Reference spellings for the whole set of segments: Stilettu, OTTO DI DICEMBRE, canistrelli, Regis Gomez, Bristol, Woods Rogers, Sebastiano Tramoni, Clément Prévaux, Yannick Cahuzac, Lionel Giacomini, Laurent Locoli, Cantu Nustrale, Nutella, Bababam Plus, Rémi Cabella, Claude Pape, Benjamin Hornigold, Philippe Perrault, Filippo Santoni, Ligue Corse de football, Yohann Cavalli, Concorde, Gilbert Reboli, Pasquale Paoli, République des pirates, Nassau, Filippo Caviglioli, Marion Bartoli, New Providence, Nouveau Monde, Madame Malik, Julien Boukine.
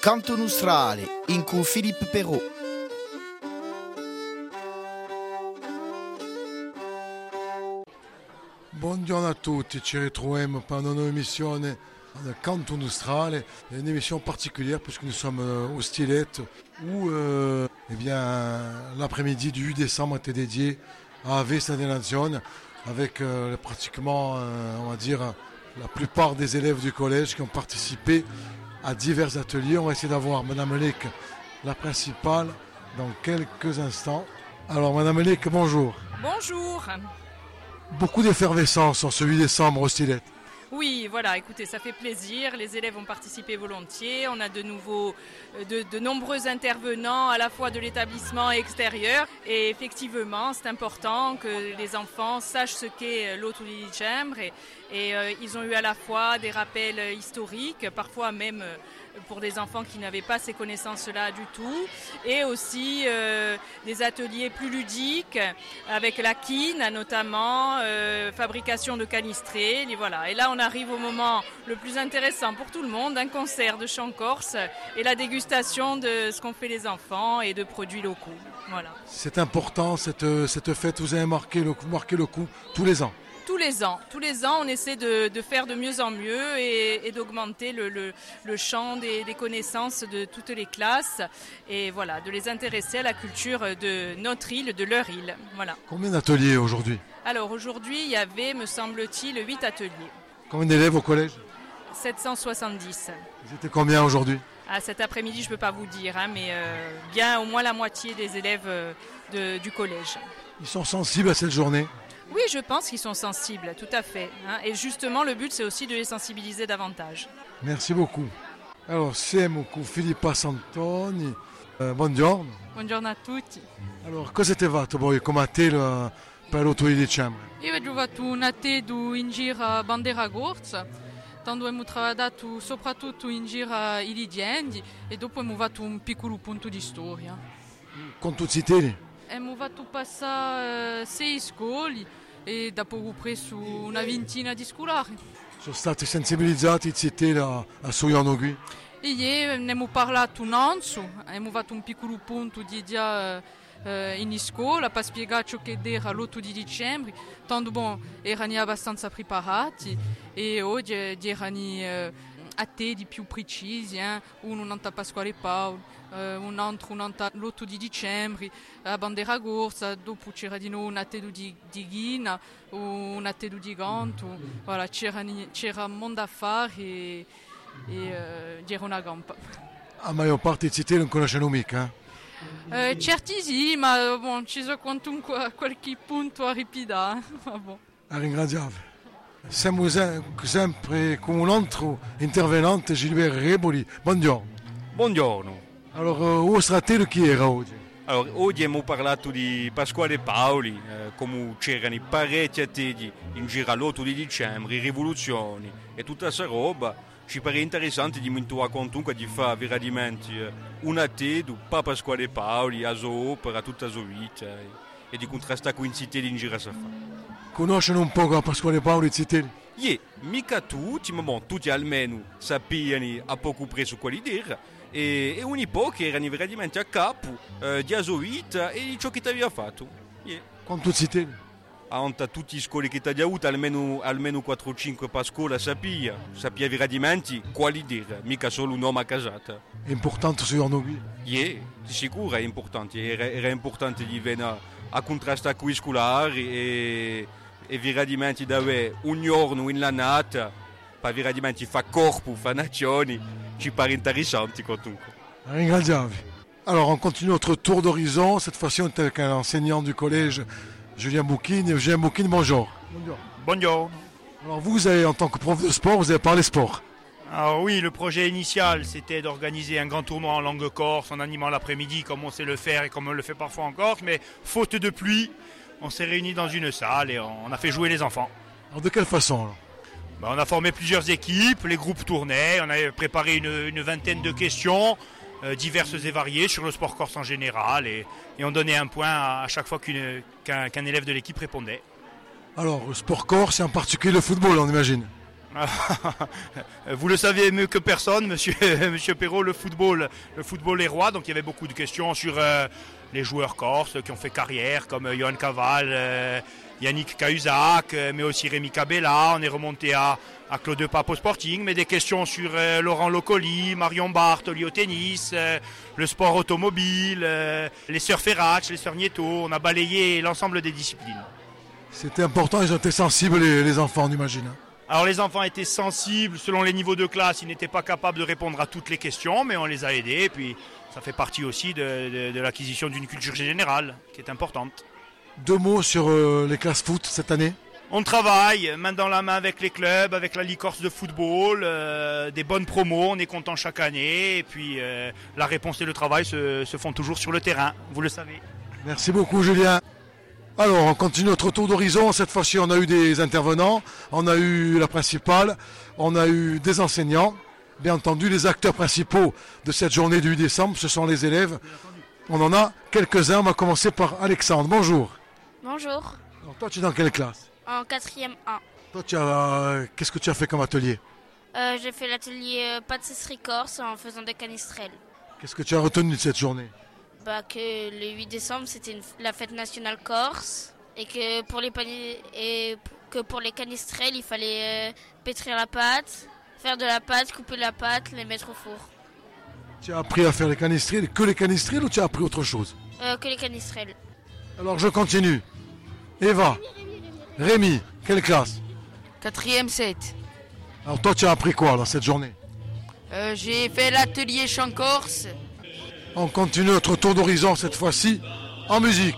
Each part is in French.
Cantu Nustrale in cui Philippe Perrault. Buongiorno a tutti, ci ritroviamo per una nuova missione del Cantu Nustrale, une émission particulière puisque nous sommes au Stilettu où l'après-midi du 8 décembre était dédié à Festa delle Nazioni avec pratiquement on va dire la plupart des élèves du collège qui ont participé à divers ateliers. On va essayer d'avoir Madame Malik, la principale, dans quelques instants. Alors Madame Malik, bonjour. Bonjour. Beaucoup d'effervescence en ce 8 décembre au Stilettu. Oui, voilà, écoutez, ça fait plaisir, les élèves ont participé volontiers, on a de nombreux intervenants à la fois de l'établissement et extérieur, et effectivement, c'est important que les enfants sachent ce qu'est l'Otto di Dicembre, et ils ont eu à la fois des rappels historiques, parfois même pour des enfants qui n'avaient pas ces connaissances-là du tout, et aussi des ateliers plus ludiques, avec la quine notamment, fabrication de canistrés, voilà. Et là on arrive au moment le plus intéressant pour tout le monde, un concert de chant corse et la dégustation de ce qu'ont fait les enfants et de produits locaux. Voilà. C'est important cette fête, vous avez marqué le coup tous les ans. Tous les ans, on essaie de faire de mieux en mieux et d'augmenter le champ des connaissances de toutes les classes et voilà, de les intéresser à la culture de notre île, de leur île. Voilà. Combien d'ateliers aujourd'hui ? Alors aujourd'hui, il y avait, me semble-t-il, 8 ateliers. Combien d'élèves au collège ? 770. Vous étiez combien aujourd'hui ? Ah, cet après-midi, je ne peux pas vous dire, hein, mais bien au moins la moitié des élèves du collège. Ils sont sensibles à cette journée ? Oui, je pense qu'ils sont sensibles, tout à fait. Et justement, le but, c'est aussi de les sensibiliser davantage. Merci beaucoup. Alors, siamo con Filippo Santoni. Buongiorno. Buongiorno a tutti. Alors, cosa avete fatto voi come atelier per l'Otto di Dicembre? Io ho giocato un atelier in giro bandiera corsa, tanto abbiamo lavorato soprattutto in giro i lignaggi e dopo abbiamo fatto un piccolo punto di storia. Con tutti i teli? Abbiamo fatto passare 6 scuole e dopo preso una ventina di scolari. Sono stati sensibilizzati i cittadini a Soriano qui? Ieri ne abbiamo parlato un anno, abbiamo fatto un piccolo punto di idea in scuola per spiegare ciò che era l'8 di dicembre, tanto erano abbastanza preparati e oggi erano atelier più precisi, uno nanta Pasquale Paolo, un altro nanta l'8 di dicembre, a bandiera corsa, dopo c'era di nuovo un atelier di Ghina, un atelier di Gantu, voilà, c'era mondo da fare e c'era una gamba. A maggior parte i cittadini non conoscono mica? Certi sì, ma ci sono quantunque qualche punto a ripida. A ringraziarvi. Siamo sempre con un altro intervenante, Gilbert Reboli. Buongiorno. Buongiorno. Allora, vostra tele chi era oggi? Allora, oggi abbiamo parlato di Pasquale Paoli, come c'erano parecchi atteggi in giro all'8 di dicembre, rivoluzioni e tutta questa roba. Ci pare interessante di mentore comunque di fare veramente un atteggi per Pasquale Paoli, a sua opera, tutta la sua vita e di contrastare con i cittadini in giro a fare. Conoscono un po' Pasquale Paolo i cittadini? Sì, mica tutti, ma bon, tutti almeno sappiano a poco preso quali dire e ogni poco erano veramente a capo di la sua vita e di ciò che ti aveva fatto. Yeah. Quanto cittadini? A tutti i scuoli che ti aveva avuto, almeno 4 o 5 per scuola sappiano veramente quali dire, mica solo un uomo a casata. È importante secondo me? Sì, di sicuro è importante, era importante di venire a contrastare con i scolari e veramente da avere un giorno in la nata per veramente fare corpo, fare nazioni, ci pare interessante comunque. Ringraziavi. Alors on continue notre tour d'horizon, cette fois-ci on est avec un enseignant du collège, Julien Boukine. Julien Boukine, bonjour. Bonjour. Bonjour. Alors vous avez, en tant que prof de sport, vous avez parlé sport. Alors oui, le projet initial c'était d'organiser un grand tournoi en langue corse en animant l'après-midi comme on sait le faire et comme on le fait parfois en Corse, mais faute de pluie, on s'est réunis dans une salle et on a fait jouer les enfants. Alors de quelle façon alors ? Ben, on a formé plusieurs équipes, les groupes tournaient, on avait préparé une vingtaine de questions diverses et variées sur le sport corse en général et on donnait un point à chaque fois qu'un élève de l'équipe répondait. Alors le sport corse et en particulier le football on imagine ? Vous le savez mieux que personne, monsieur Perrault, le football est roi. Donc il y avait beaucoup de questions sur les joueurs corses qui ont fait carrière, comme Yohann Cavalli, Yannick Cahuzac, mais aussi Rémi Cabella. On est remonté à Claude Pape au Sporting, mais des questions sur Laurent Locoli, Marion Bartoli au tennis, le sport automobile, les sœurs Ferrach, les sœurs Nieto. On a balayé l'ensemble des disciplines. C'était important, ils étaient sensibles, les enfants, on imagine. Alors les enfants étaient sensibles, selon les niveaux de classe, ils n'étaient pas capables de répondre à toutes les questions, mais on les a aidés, et puis ça fait partie aussi de l'acquisition d'une culture générale, qui est importante. Deux mots sur les classes foot cette année. On travaille main dans la main avec les clubs, avec la Ligue Corse de football, des bonnes promos, on est content chaque année, et puis la réponse et le travail se font toujours sur le terrain, vous le savez. Merci beaucoup Julien. Alors, on continue notre tour d'horizon. Cette fois-ci, on a eu des intervenants, on a eu la principale, on a eu des enseignants. Bien entendu, les acteurs principaux de cette journée du 8 décembre, ce sont les élèves. On en a quelques-uns. On va commencer par Alexandre. Bonjour. Bonjour. Alors, toi, tu es dans quelle classe ? En 4e A. Toi, qu'est-ce que tu as fait comme atelier ? J'ai fait l'atelier pâtisserie corse en faisant des canestrelles. Qu'est-ce que tu as retenu de cette journée ? Que le 8 décembre c'était la fête nationale corse et que pour les canestrelles il fallait pétrir la pâte, faire de la pâte, couper la pâte, les mettre au four. Tu as appris à faire les canestrelles ou tu as appris autre chose ? Que les canestrelles. Alors je continue. Eva, Rémi, quelle classe ? 4e 7. Alors toi tu as appris quoi dans cette journée ? J'ai fait l'atelier chant corse. On continue notre tour d'horizon, cette fois-ci, en musique.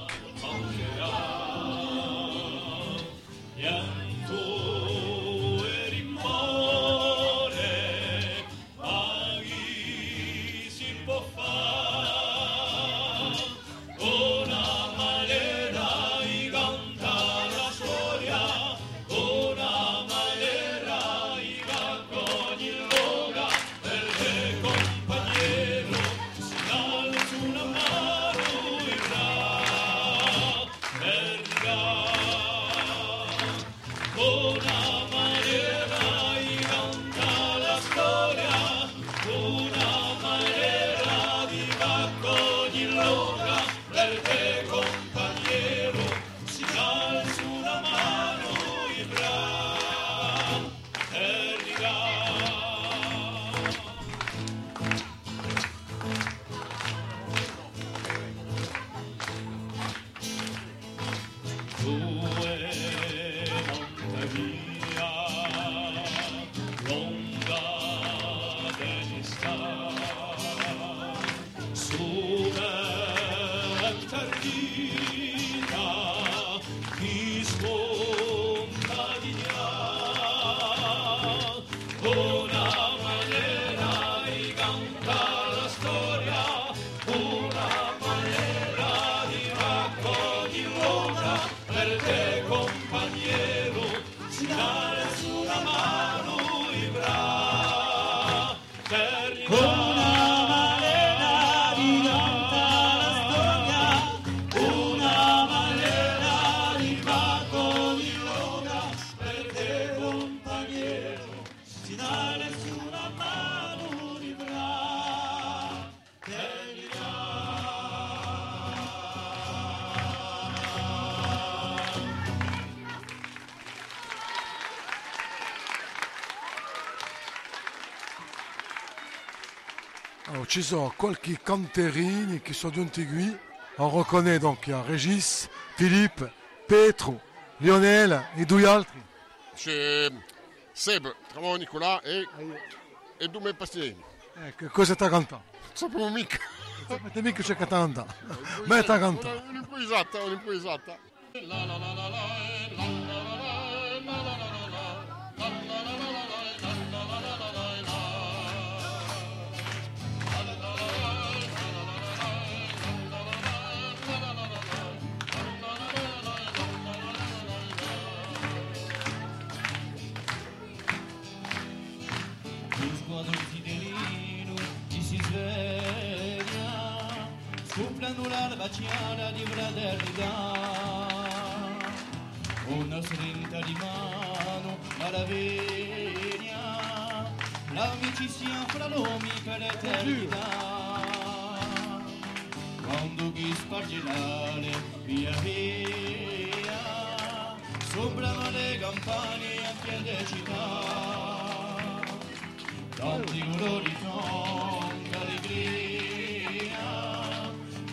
Ci sono qualche canterini che sono giunti. On reconnaît donc il y a Régis, Philippe, Petro, Lionel et due altri. C'è Seb, Tramoni, Nicolas e Tommaso Pastinelli. Ecco, cosa sta cantando? Non sapevo mica c'è cantando. Ma sta cantando. Un'improvvisata. La la la la la. Baciana di fraternità, una stretta di mano alla vita. l'amicizia fra nomi per eternità. Quando chi sparge l'ale via via, soprano le campane a piede città. Tanti colori tanta allegria,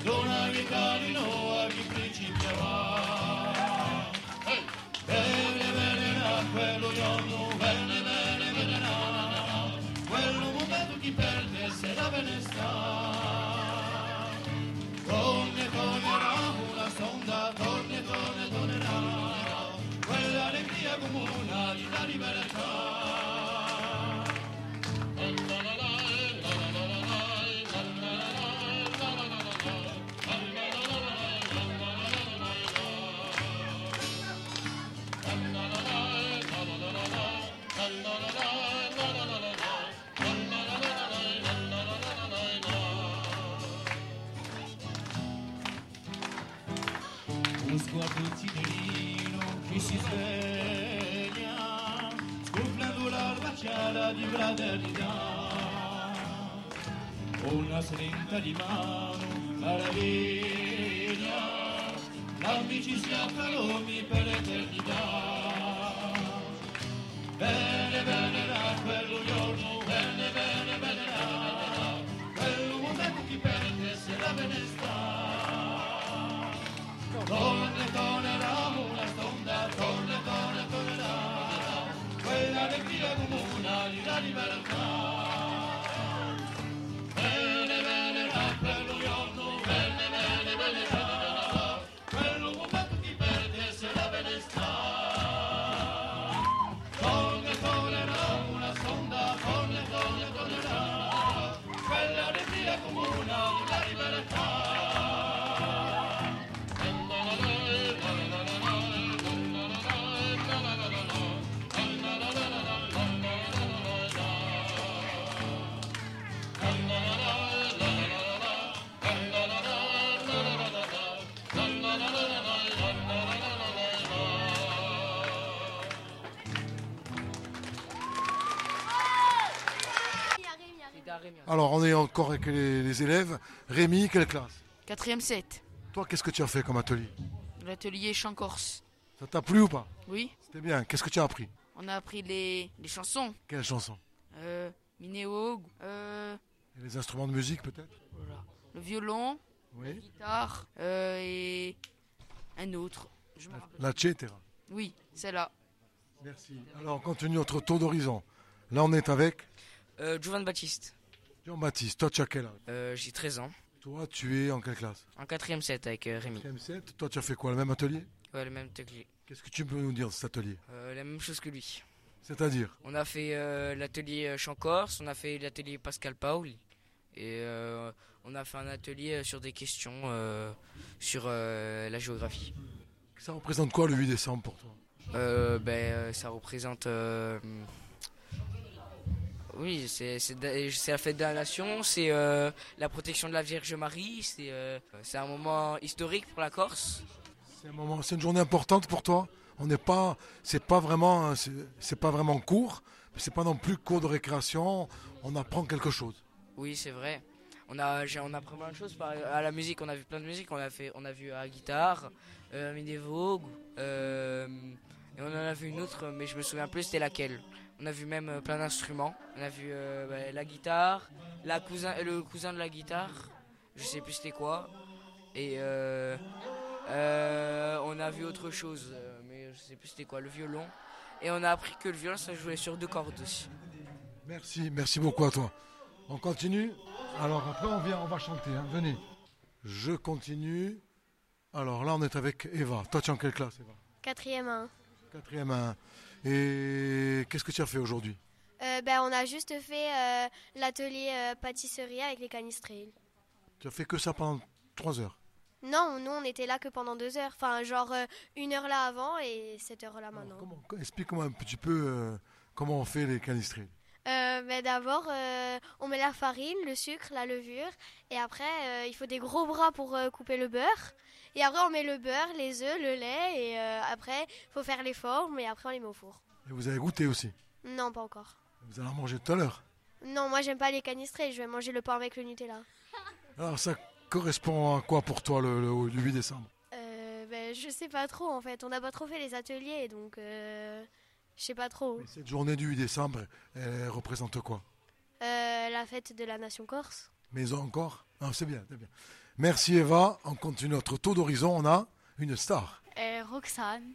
dona vita di noi a chi principia va. Bene, bene, a quello giorno, bene, bene, bene, a quello momento chi perde se la bene sta. Torne, tornerà una sonda, torne, torne, tornerà, quell'allegria comune di la libertà. Lo sguardo cittadino che si sveglia, sconflando l'alba ciala di fraternità. Una stretta di mano, maraviglia, l'amicizia fra l'uomi per l'eternità. Bene, bene, da quello giorno, bene, bene, bene, da quello momento chi perde se la benestà. Torne, tornerà una stonda, torne, torne, tornerà, quella alegria comune di la libertà. Bene, bene, da quello giorno, bene, bene, bene, da quello momento chi perde se la benestà. Torne, tornerà una stonda, torne, torne, tornerà, quella alegria comune di la libertà. Alors, on est encore avec les élèves. Rémi, quelle classe ? 4e 7. Toi, qu'est-ce que tu as fait comme atelier ? L'atelier chant corse. Ça t'a plu ou pas ? Oui. C'était bien. Qu'est-ce que tu as appris ? On a appris les chansons. Quelles chansons ? Minéo. Et les instruments de musique, peut-être ? Voilà. Le violon, oui. La guitare et un autre. La cetera. Oui, celle-là. Merci. Alors, on continue notre tour d'horizon. Là, on est avec Giovanni Baptiste. Jean-Baptiste, toi tu as quel âge ? J'ai 13 ans. Toi tu es en quelle classe ? En 4e 7 avec Rémi. 4e 7, toi tu as fait quoi, le même atelier ? Ouais, le même atelier. Qu'est-ce que tu peux nous dire de cet atelier ? La même chose que lui. C'est-à-dire ? On a fait l'atelier chant corse, on a fait l'atelier Pascal Paoli et on a fait un atelier sur des questions sur la géographie. Ça représente quoi le 8 décembre pour toi ? Ça représente... Oui, c'est la fête de la nation, c'est la protection de la Vierge Marie, c'est un moment historique pour la Corse. C'est une journée importante pour toi. C'est pas vraiment court, mais c'est pas non plus cours de récréation. On apprend quelque chose. Oui, c'est vrai. On apprend plein de choses à la musique. On a vu plein de musique. On a vu à la guitare, Minévo, et on en a vu une autre, mais je me souviens plus c'était laquelle. On a vu même plein d'instruments. On a vu la guitare, le cousin de la guitare, je sais plus c'était quoi. Et on a vu autre chose, mais je sais plus c'était quoi, le violon. Et on a appris que le violon, ça jouait sur 2 cordes aussi. Merci beaucoup à toi. On continue. Alors après on va chanter, hein. Venez. Je continue. Alors là on est avec Eva. Toi tu es en quelle classe, Eva ? 4e 1. 4e 1. Et qu'est-ce que tu as fait aujourd'hui ? On a juste fait l'atelier pâtisserie avec les canistrés. Tu as fait que ça pendant 3 heures ? Non, nous on était là que pendant 2 heures. Enfin, genre 1 heure là avant et 7 heures là maintenant. Explique-moi un petit peu comment on fait les canistrés. D'abord, on met la farine, le sucre, la levure. Et après, il faut des gros bras pour couper le beurre. Et après, on met le beurre, les œufs, le lait. Et après, il faut faire les formes. Et après, on les met au four. Et vous avez goûté aussi ? Non, pas encore. Vous allez en manger tout à l'heure ? Non, moi j'aime pas les canistrés, je vais manger le pain avec le Nutella. Alors ça correspond à quoi pour toi le 8 décembre? Je sais pas trop en fait, on n'a pas trop fait les ateliers donc je sais pas trop. Mais cette journée du 8 décembre, elle représente quoi? La fête de la nation corse. Mais encore? Non, c'est bien, c'est bien. Merci Eva, on continue notre tour d'horizon, on a une star. Roxane.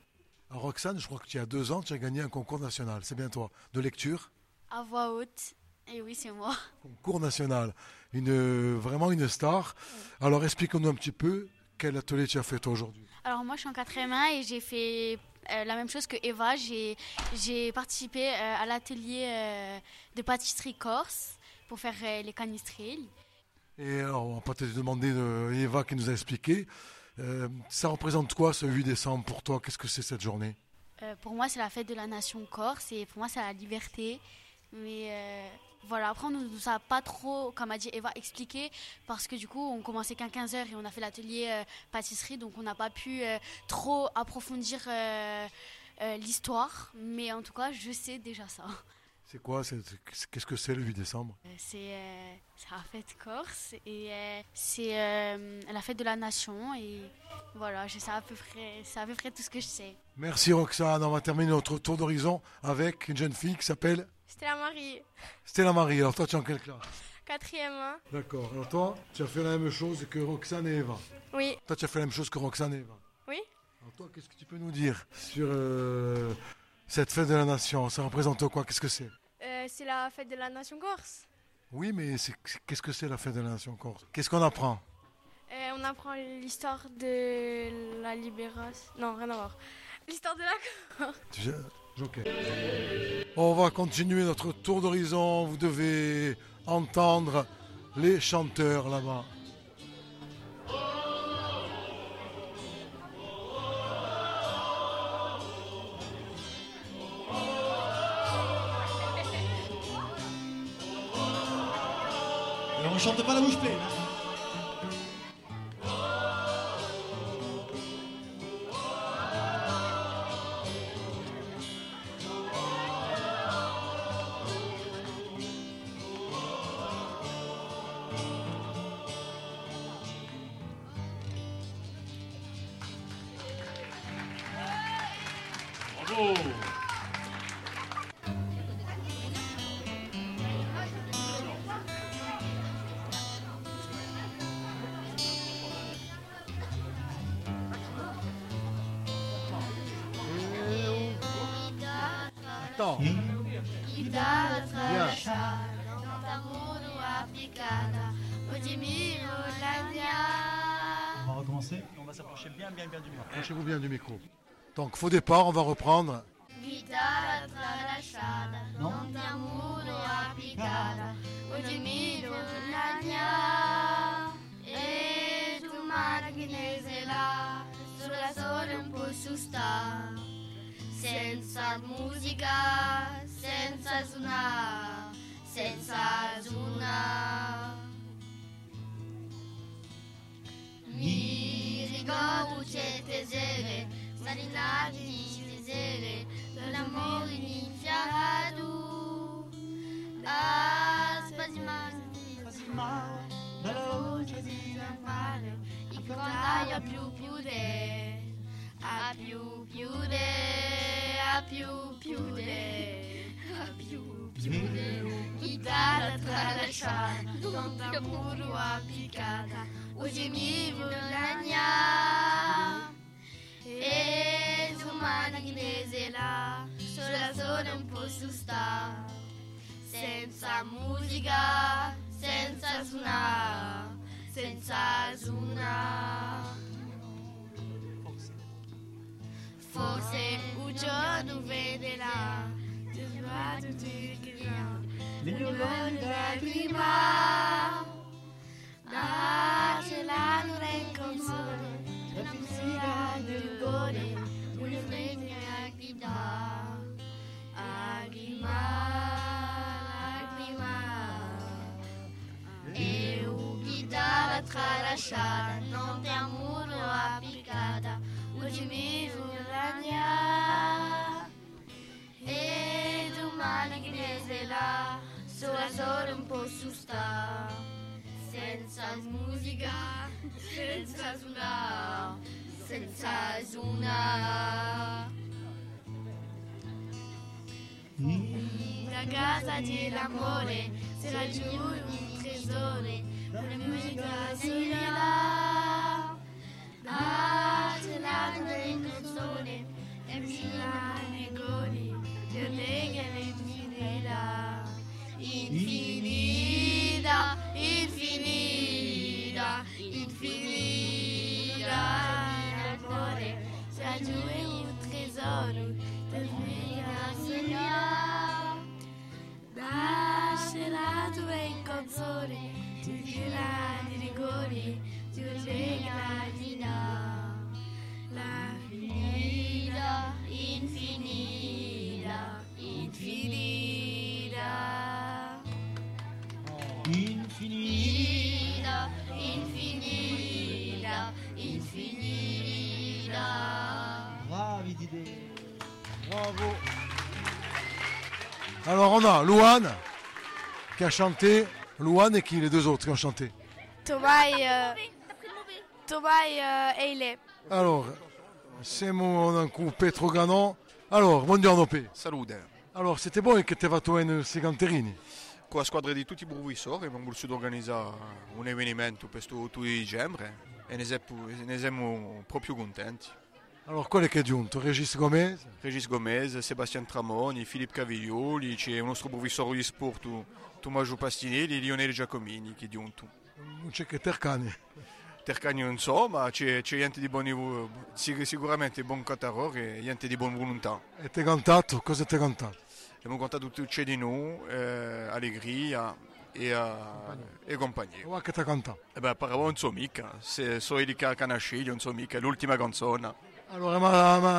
Alors, Roxane, je crois que tu as 2 ans, tu as gagné un concours national, c'est bien toi, de lecture? À voix haute. Et oui, c'est moi. Concours national, vraiment une star. Oui. Alors explique-nous un petit peu quel atelier tu as fait toi aujourd'hui. Alors moi je suis en 4e et j'ai fait la même chose que Eva. J'ai participé à l'atelier de pâtisserie corse pour faire les canistrelli. Et alors on va te demander, Eva qui nous a expliqué, ça représente quoi ce 8 décembre pour toi? Qu'est-ce que c'est cette journée? Pour moi c'est la fête de la nation corse et pour moi c'est la liberté. Mais voilà, après on ne nous a pas trop, comme a dit Eva, expliqué parce que du coup on commençait qu'à 15h et on a fait l'atelier pâtisserie donc on n'a pas pu trop approfondir l'histoire, mais en tout cas je sais déjà ça. C'est quoi, qu'est-ce que c'est le 8 décembre? C'est la fête corse et c'est la fête de la nation et voilà, je sais à peu près tout ce que je sais. Merci Roxane, on va terminer notre tour d'horizon avec une jeune fille qui s'appelle... Stella Marie, alors toi tu es en quelle classe? 4e. D'accord, alors toi tu as fait la même chose que Roxane et Eva? Oui. Toi tu as fait la même chose que Roxane et Eva? Oui. Alors toi qu'est-ce que tu peux nous dire sur cette fête de la nation? Ça représente quoi? Qu'est-ce que c'est? C'est la fête de la nation corse. Oui, mais qu'est-ce que c'est la fête de la nation corse? Qu'est-ce qu'on apprend? On apprend l'histoire de la libération... Non, rien à voir. L'histoire de la Corse. Okay. On va continuer notre tour d'horizon. Vous devez entendre les chanteurs là-bas. Et on ne chante pas la bouche pleine. On va recommencer. On va s'approcher bien du micro. Approchez-vous bien du micro. Donc, faux départ, on va reprendre. Non. Senza musica, senza suonare. Mi ricordo certe tesere, marinate di tesere, dell'amore iniziato. Spasima, dalla voce di lampare, il contrario più re, a più re. A più, chitarra tralasciata, tanta muro applicata, oggi mi volagna, e domani gnese là, sola non posso stare, senza musica, senza suonare. Forse un giorno vedrà, ti chiederà, le nuove lacrima, nasce la nure con sole, la musica del rigore, una fregna lacrima, e un chitarra tralasciata, non ti amuro applicata, oggi mi e domani che ne sei là sola sola un po' su sta, senza musica, senza suonare, senza suonare. La casa dell'amore sarà giù un tesoro, una musica sola, ah, c'è l'altra in canzone, e bisogna negare, le leghe infinita, infinita, infinita, infinita, l'amore sarà giù un tesoro, del mia signora, nasce la tua in canzone. Tu viens di rigori, tu viens la vita, la finita, infinita, infinita, infinita, infinita, infinita. Bravi d'idée, bravo. Alors on a Louane qui a chanté. Louane et qui les deux autres qui ont chanté? Thomas et Eilé. Alors, c'est mon coupé Trogano. Alors, buongiorno P. Salute. Alors, c'était bon et che te va tu in Siganterini? Con la squadra di tutti i provvisori abbiamo voluto organizzare un evento per questo di dicembre e ne siamo proprio contenti. Alors, qual è che è giunto? Regis Gomez? Regis Gomez, Sebastiano Tramoni, Filippo Caviglioli, c'è il nostro provvisore di sport Tommaso Pastinelli e Lionel Giacomini che è giunto. Non c'è che Tercani? Tercani non so, ma c'è gente di buoni, sicuramente buon cantatore e gente di buona volontà. E te cantato? Cosa te cantato? Abbiamo cantato tutto c'è di noi, Allegria e compagnia. Ma che te cantato? E beh, paravo non so mica, so il canasciglio, non so mica, è l'ultima canzone. Allora,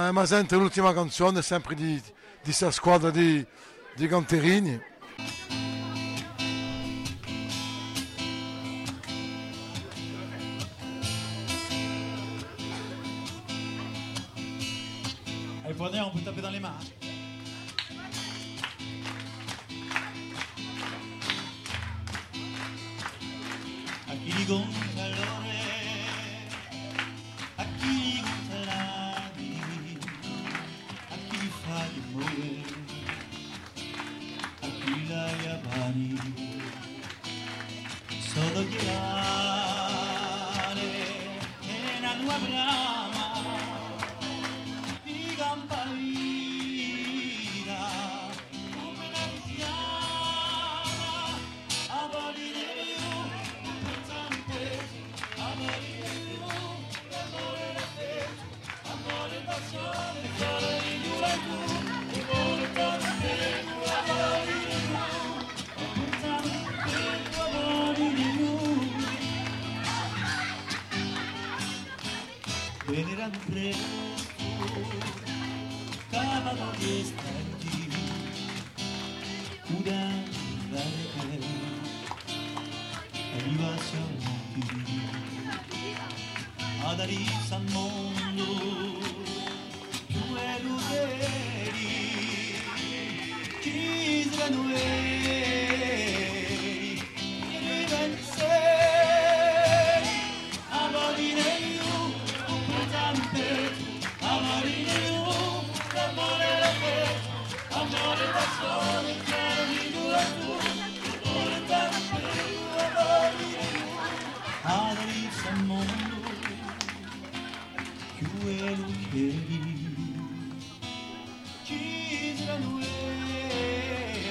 ma sente l'ultima canzone sempre di sta squadra di Canterini. Allez, pour dire, on peut taper dans les mains. A chi li gonfia l'ore, a chi li gonfia l'ore, Aquila Yabani, solo girare nella tua brama, di campanina, come la piana, a volere io, per sempre, a volere io, per volere a te, a volere a sole, volere io la tua. Cavano gli stanchi, curando la terra, arriva siamo ad arriva al mondo, due luceri, chi saranno eri, e lui penseri, a morire. Ci saranno eri,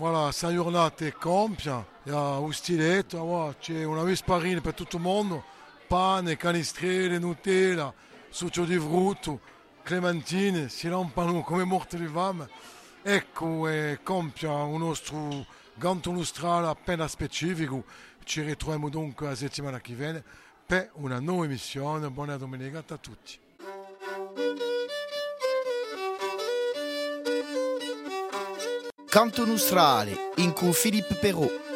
Voilà, si urlate compia, lo stiletto, c'è una vesparina per tutto il mondo, pane, canestrelle, Nutella, succo di frutto, clementine, si lampano come morte di fame. Ecco, compia un nostro Cantu Nustrale appena specifico, ci ritroviamo dunque la settimana che viene per una nuova emissione, buona domenica a tutti. Cantu Nustrale, in cui Philippe Perrault.